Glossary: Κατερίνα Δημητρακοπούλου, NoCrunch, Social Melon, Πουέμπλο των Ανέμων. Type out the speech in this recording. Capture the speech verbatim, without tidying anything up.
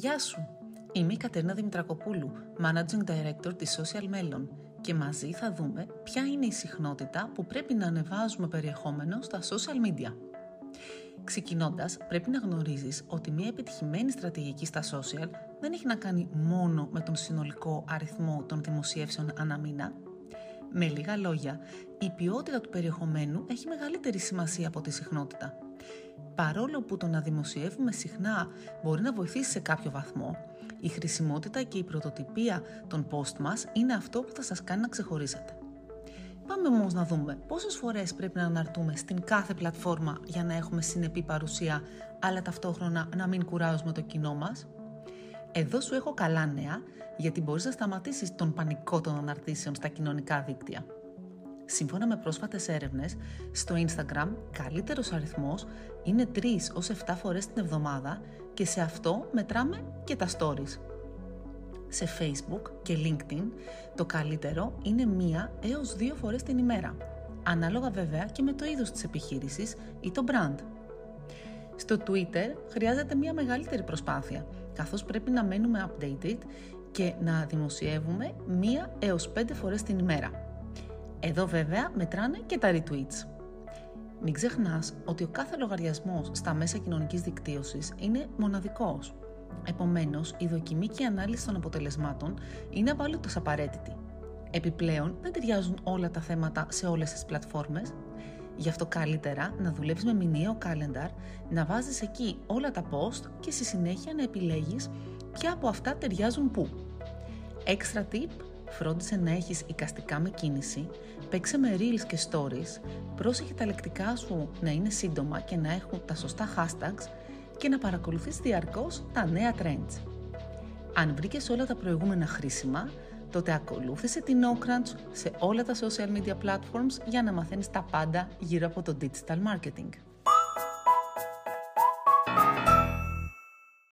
Γεια σου! Είμαι η Κατερίνα Δημητρακοπούλου, Managing Director της Social Melon και μαζί θα δούμε ποια είναι η συχνότητα που πρέπει να ανεβάζουμε περιεχόμενο στα social media. Ξεκινώντας, πρέπει να γνωρίζεις ότι μια επιτυχημένη στρατηγική στα social δεν έχει να κάνει μόνο με τον συνολικό αριθμό των δημοσιεύσεων ανά μήνα. Με λίγα λόγια, η ποιότητα του περιεχομένου έχει μεγαλύτερη σημασία από τη συχνότητα. Παρόλο που το να δημοσιεύουμε συχνά μπορεί να βοηθήσει σε κάποιο βαθμό, η χρησιμότητα και η πρωτοτυπία των post μας είναι αυτό που θα σας κάνει να ξεχωρίσετε. Πάμε όμως να δούμε πόσες φορές πρέπει να αναρτούμε στην κάθε πλατφόρμα για να έχουμε συνεπή παρουσία, αλλά ταυτόχρονα να μην κουράζουμε το κοινό μας. Εδώ σου έχω καλά νέα, γιατί μπορείς να σταματήσεις τον πανικό των αναρτήσεων στα κοινωνικά δίκτυα. Σύμφωνα με πρόσφατες έρευνες, στο Instagram καλύτερος αριθμός είναι τρεις έως επτά φορές την εβδομάδα και σε αυτό μετράμε και τα stories. Σε Facebook και LinkedIn το καλύτερο είναι μία έως δύο φορές την ημέρα, ανάλογα βέβαια και με το είδος της επιχείρησης ή το brand. Στο Twitter χρειάζεται μία μεγαλύτερη προσπάθεια, καθώς πρέπει να μένουμε updated και να δημοσιεύουμε μία έως πέντε φορές την ημέρα. Εδώ βέβαια μετράνε και τα retweets. Μην ξεχνάς ότι ο κάθε λογαριασμός στα μέσα κοινωνικής δικτύωσης είναι μοναδικός. Επομένως, η δοκιμή και η ανάλυση των αποτελεσμάτων είναι απαραίτητος απαραίτητη. Επιπλέον, δεν ταιριάζουν όλα τα θέματα σε όλες τις πλατφόρμες. Γι' αυτό καλύτερα να δουλεύεις με μηνιαίο calendar, να βάζεις εκεί όλα τα post και στη συνέχεια να επιλέγεις ποια από αυτά ταιριάζουν πού. Έξτρα tip: φρόντισε να έχεις εικαστικά με κίνηση, παίξε με reels και stories, πρόσεχε τα λεκτικά σου να είναι σύντομα και να έχουν τα σωστά hashtags και να παρακολουθείς διαρκώς τα νέα trends. Αν βρήκες όλα τα προηγούμενα χρήσιμα, τότε ακολούθησε την NoCrunch σε όλα τα social media platforms για να μαθαίνεις τα πάντα γύρω από το digital marketing.